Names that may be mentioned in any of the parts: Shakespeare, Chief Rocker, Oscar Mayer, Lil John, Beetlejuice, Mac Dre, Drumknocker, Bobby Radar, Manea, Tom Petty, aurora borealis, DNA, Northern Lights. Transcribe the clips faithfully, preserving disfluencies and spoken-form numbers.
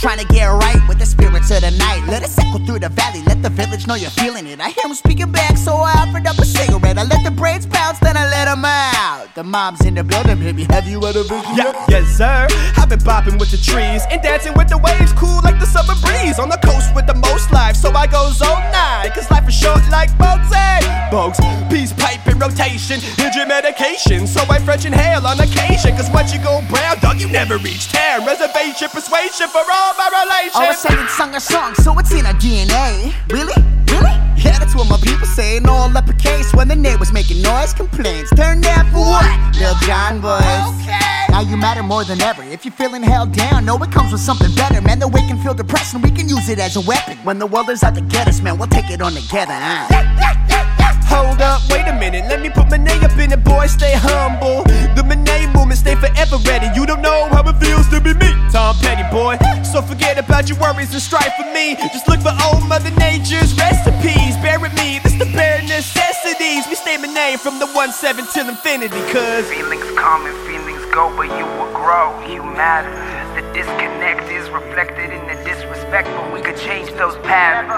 trying to get right with the spirits of the night. Let it echo through the valley, let the village know you're feeling it. I hear him speaking back, so I offered up a cigarette. I let the braids bounce, then I let him out. The mom's in the building, baby, have you ever been here? Yeah, yes, sir. I've been bopping with the trees and dancing with the waves, cool like the summer breeze. On the coast with the most life, so I goes all night, cause life is short like boats and bugs. Peace, pipe, and rotation, here's your medication. So I French inhale on occasion, cause once you go brown, dog, you never reach town. Reservation, persuasion for all my relations. I was singing, sung a song, so it's in our D N A. Really? Really? Yeah, that's what my people say. All up a case when the neighbors making noise, complaints. Turn down for what? Lil John boys. Okay. Now you matter more than ever. If you're feeling held down, know it comes with something better. Man, the way can feel depressed and we can use it as a weapon. When the world is out to get us, man, we'll take it on together, huh? Yeah, yeah, yeah, yeah. Hold up, wait a minute. Let me put Manea up in it, boy, stay humble. The Manea movement, stay forever ready. You don't know how it feels to be me, Tom Petty, boy. So forget about your worries and strife for me. Just look for old Mother Nature's recipes. Bear with me, this the bare necessities. We stay Manea from the one seven till infinity, cause feelings come and feelings go, but you will grow, you matter. The disconnect is reflected in the disrespect, but we could change those patterns.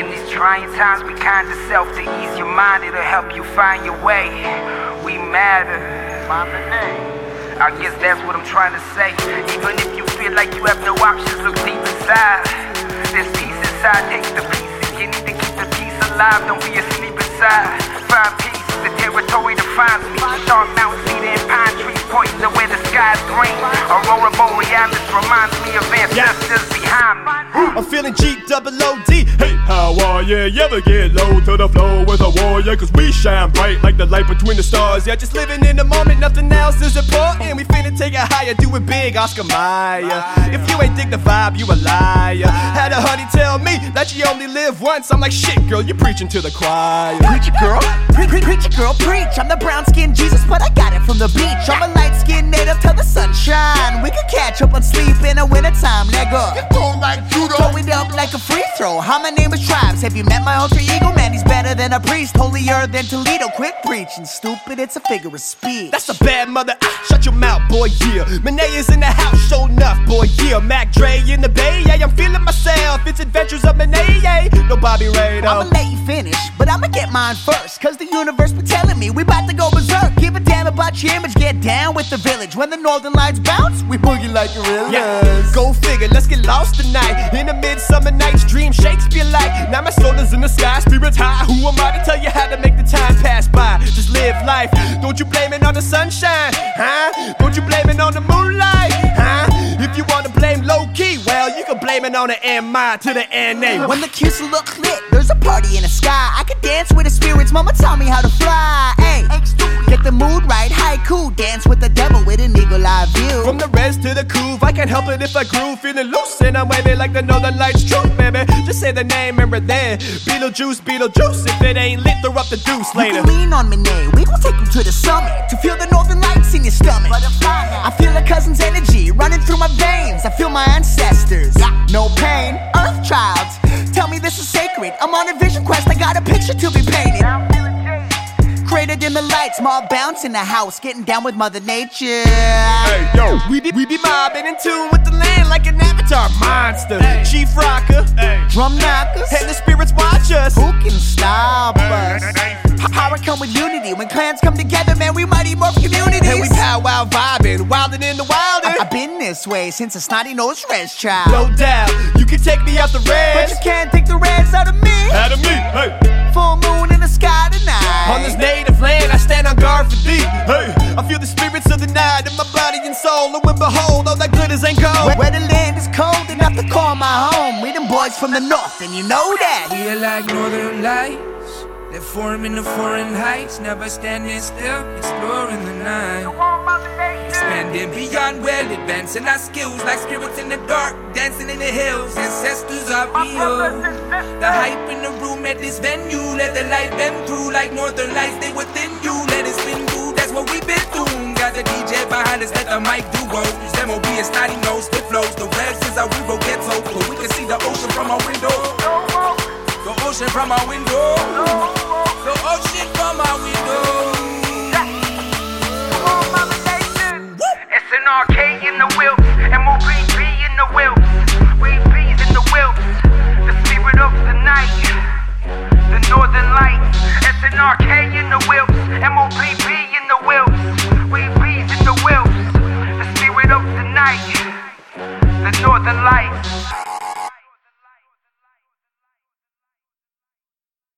In these trying times, be kind to self to ease your mind. It'll help you find your way. We matter. I guess that's what I'm trying to say. Even if you feel like you have no options, look deep inside. There's peace inside, take the peace. If you need to keep the peace alive, don't be asleep inside. Find peace. The territory defines me. Dark mountains, cedar and pine trees pointing to where the sky's green. Aurora borealis reminds me of ancestors behind me. I'm feeling G double O D. Hey, how are ya? You ever get low to the floor with a warrior? Cause we shine bright like the light between the stars. Yeah, just living in the moment, nothing else is important. We finna take it higher, do it big, Oscar Mayer. If you ain't dig the vibe, you a liar. Had a honey tell me that you only live once. I'm like, shit, girl, you preaching to the choir. Preach it, girl. Pre- pre- preach it. Girl, preach. I'm the brown-skinned Jesus, but I got it from the beach. I'm a light-skinned native till the sunshine. We can catch up on sleep in the wintertime, nigga. You don't like judo. Throw it up like a free throw. How my name is Tribes. Have you met my alter ego? Man, he's better than a priest. Holier than Toledo. Quit preaching, stupid. It's a figure of speech. That's a bad mother. Shut your mouth, boy, yeah. Manea's in the house, show enough, boy, yeah. Mac Dre in the bay, yeah. I'm feeling myself. It's Adventures of Manea, yeah. No Bobby Radar. I'ma let you finish, but I'ma get mine first. Cause the universe been telling me we about to go berserk. Give a damn about your image, get down with the village. When the Northern Lights bounce, we boogie like gorillas. Yeah. Go figure, let's get lost tonight. In the midsummer night's dream, Shakespeare like. Now my soul is in the sky, spirits high. Who am I to tell you how to make the time pass by? Just live life. Don't you blame it on the sunshine, huh? Don't you blame it on the moonlight, huh? If you wanna blame low-key, well, you can blame it on the M I to the N A. When the kids look lit, there's a party in the sky. I can dance with the spirits, mama taught me how to fly. Ay, get the mood right, haiku, dance with the devil with an eagle eye view. From the res to the groove, I can't help it if I groove. Feeling loose and I'm waving like the Northern Lights true, baby. Just say the name and we're there. Beetlejuice, Beetlejuice, if it ain't lit, throw up the deuce later. You can lean on Manea, we gon' take you to the summit. To feel the Northern Lights in your stomach. I feel a cousin's energy running through my veins. I feel my ancestors, no pain. Earth childs, tell me this is sacred. I'm on a vision quest, I got a picture to be painted. Greater than the lights, ma bounce in the house, getting down with Mother Nature. Hey yo, we be, we be mobbing in tune with the land like an avatar monster. Hey. Chief Rocker, hey. Drumknocker, hey. And the spirits watch us. Who can stop us? Hey. Power come with unity. When clans come together, man, we mighty morph communities. And we powwow vibing, wildin' in the wildin'. I've been this way since a snotty-nosed res child. No doubt, you can take me out the res, but you can't take the res out of me. Out of me, hey. Full moon in the sky tonight. On this native land, I stand on guard for thee. Hey, I feel the spirits of the night in my body and soul. And when behold, all that glitters ain't gold. Where the land is cold enough to call my home. We them boys from the north, and you know that. We are like northern lights. They're forming the foreign heights, never standing still, exploring the night. Expanding beyond well, advancing our skills like spirits in the dark, dancing in the hills. Ancestors are real. The hype in the room at this venue, let the light bend through like northern lights. They within you, let it spin through. That's what we've been through. Got the D J behind us, let the mic do rolls. Use M O B and snotty nose, it flows. The revs is our real ghetto, but we can see the ocean from our window. The ocean from our window. The ocean.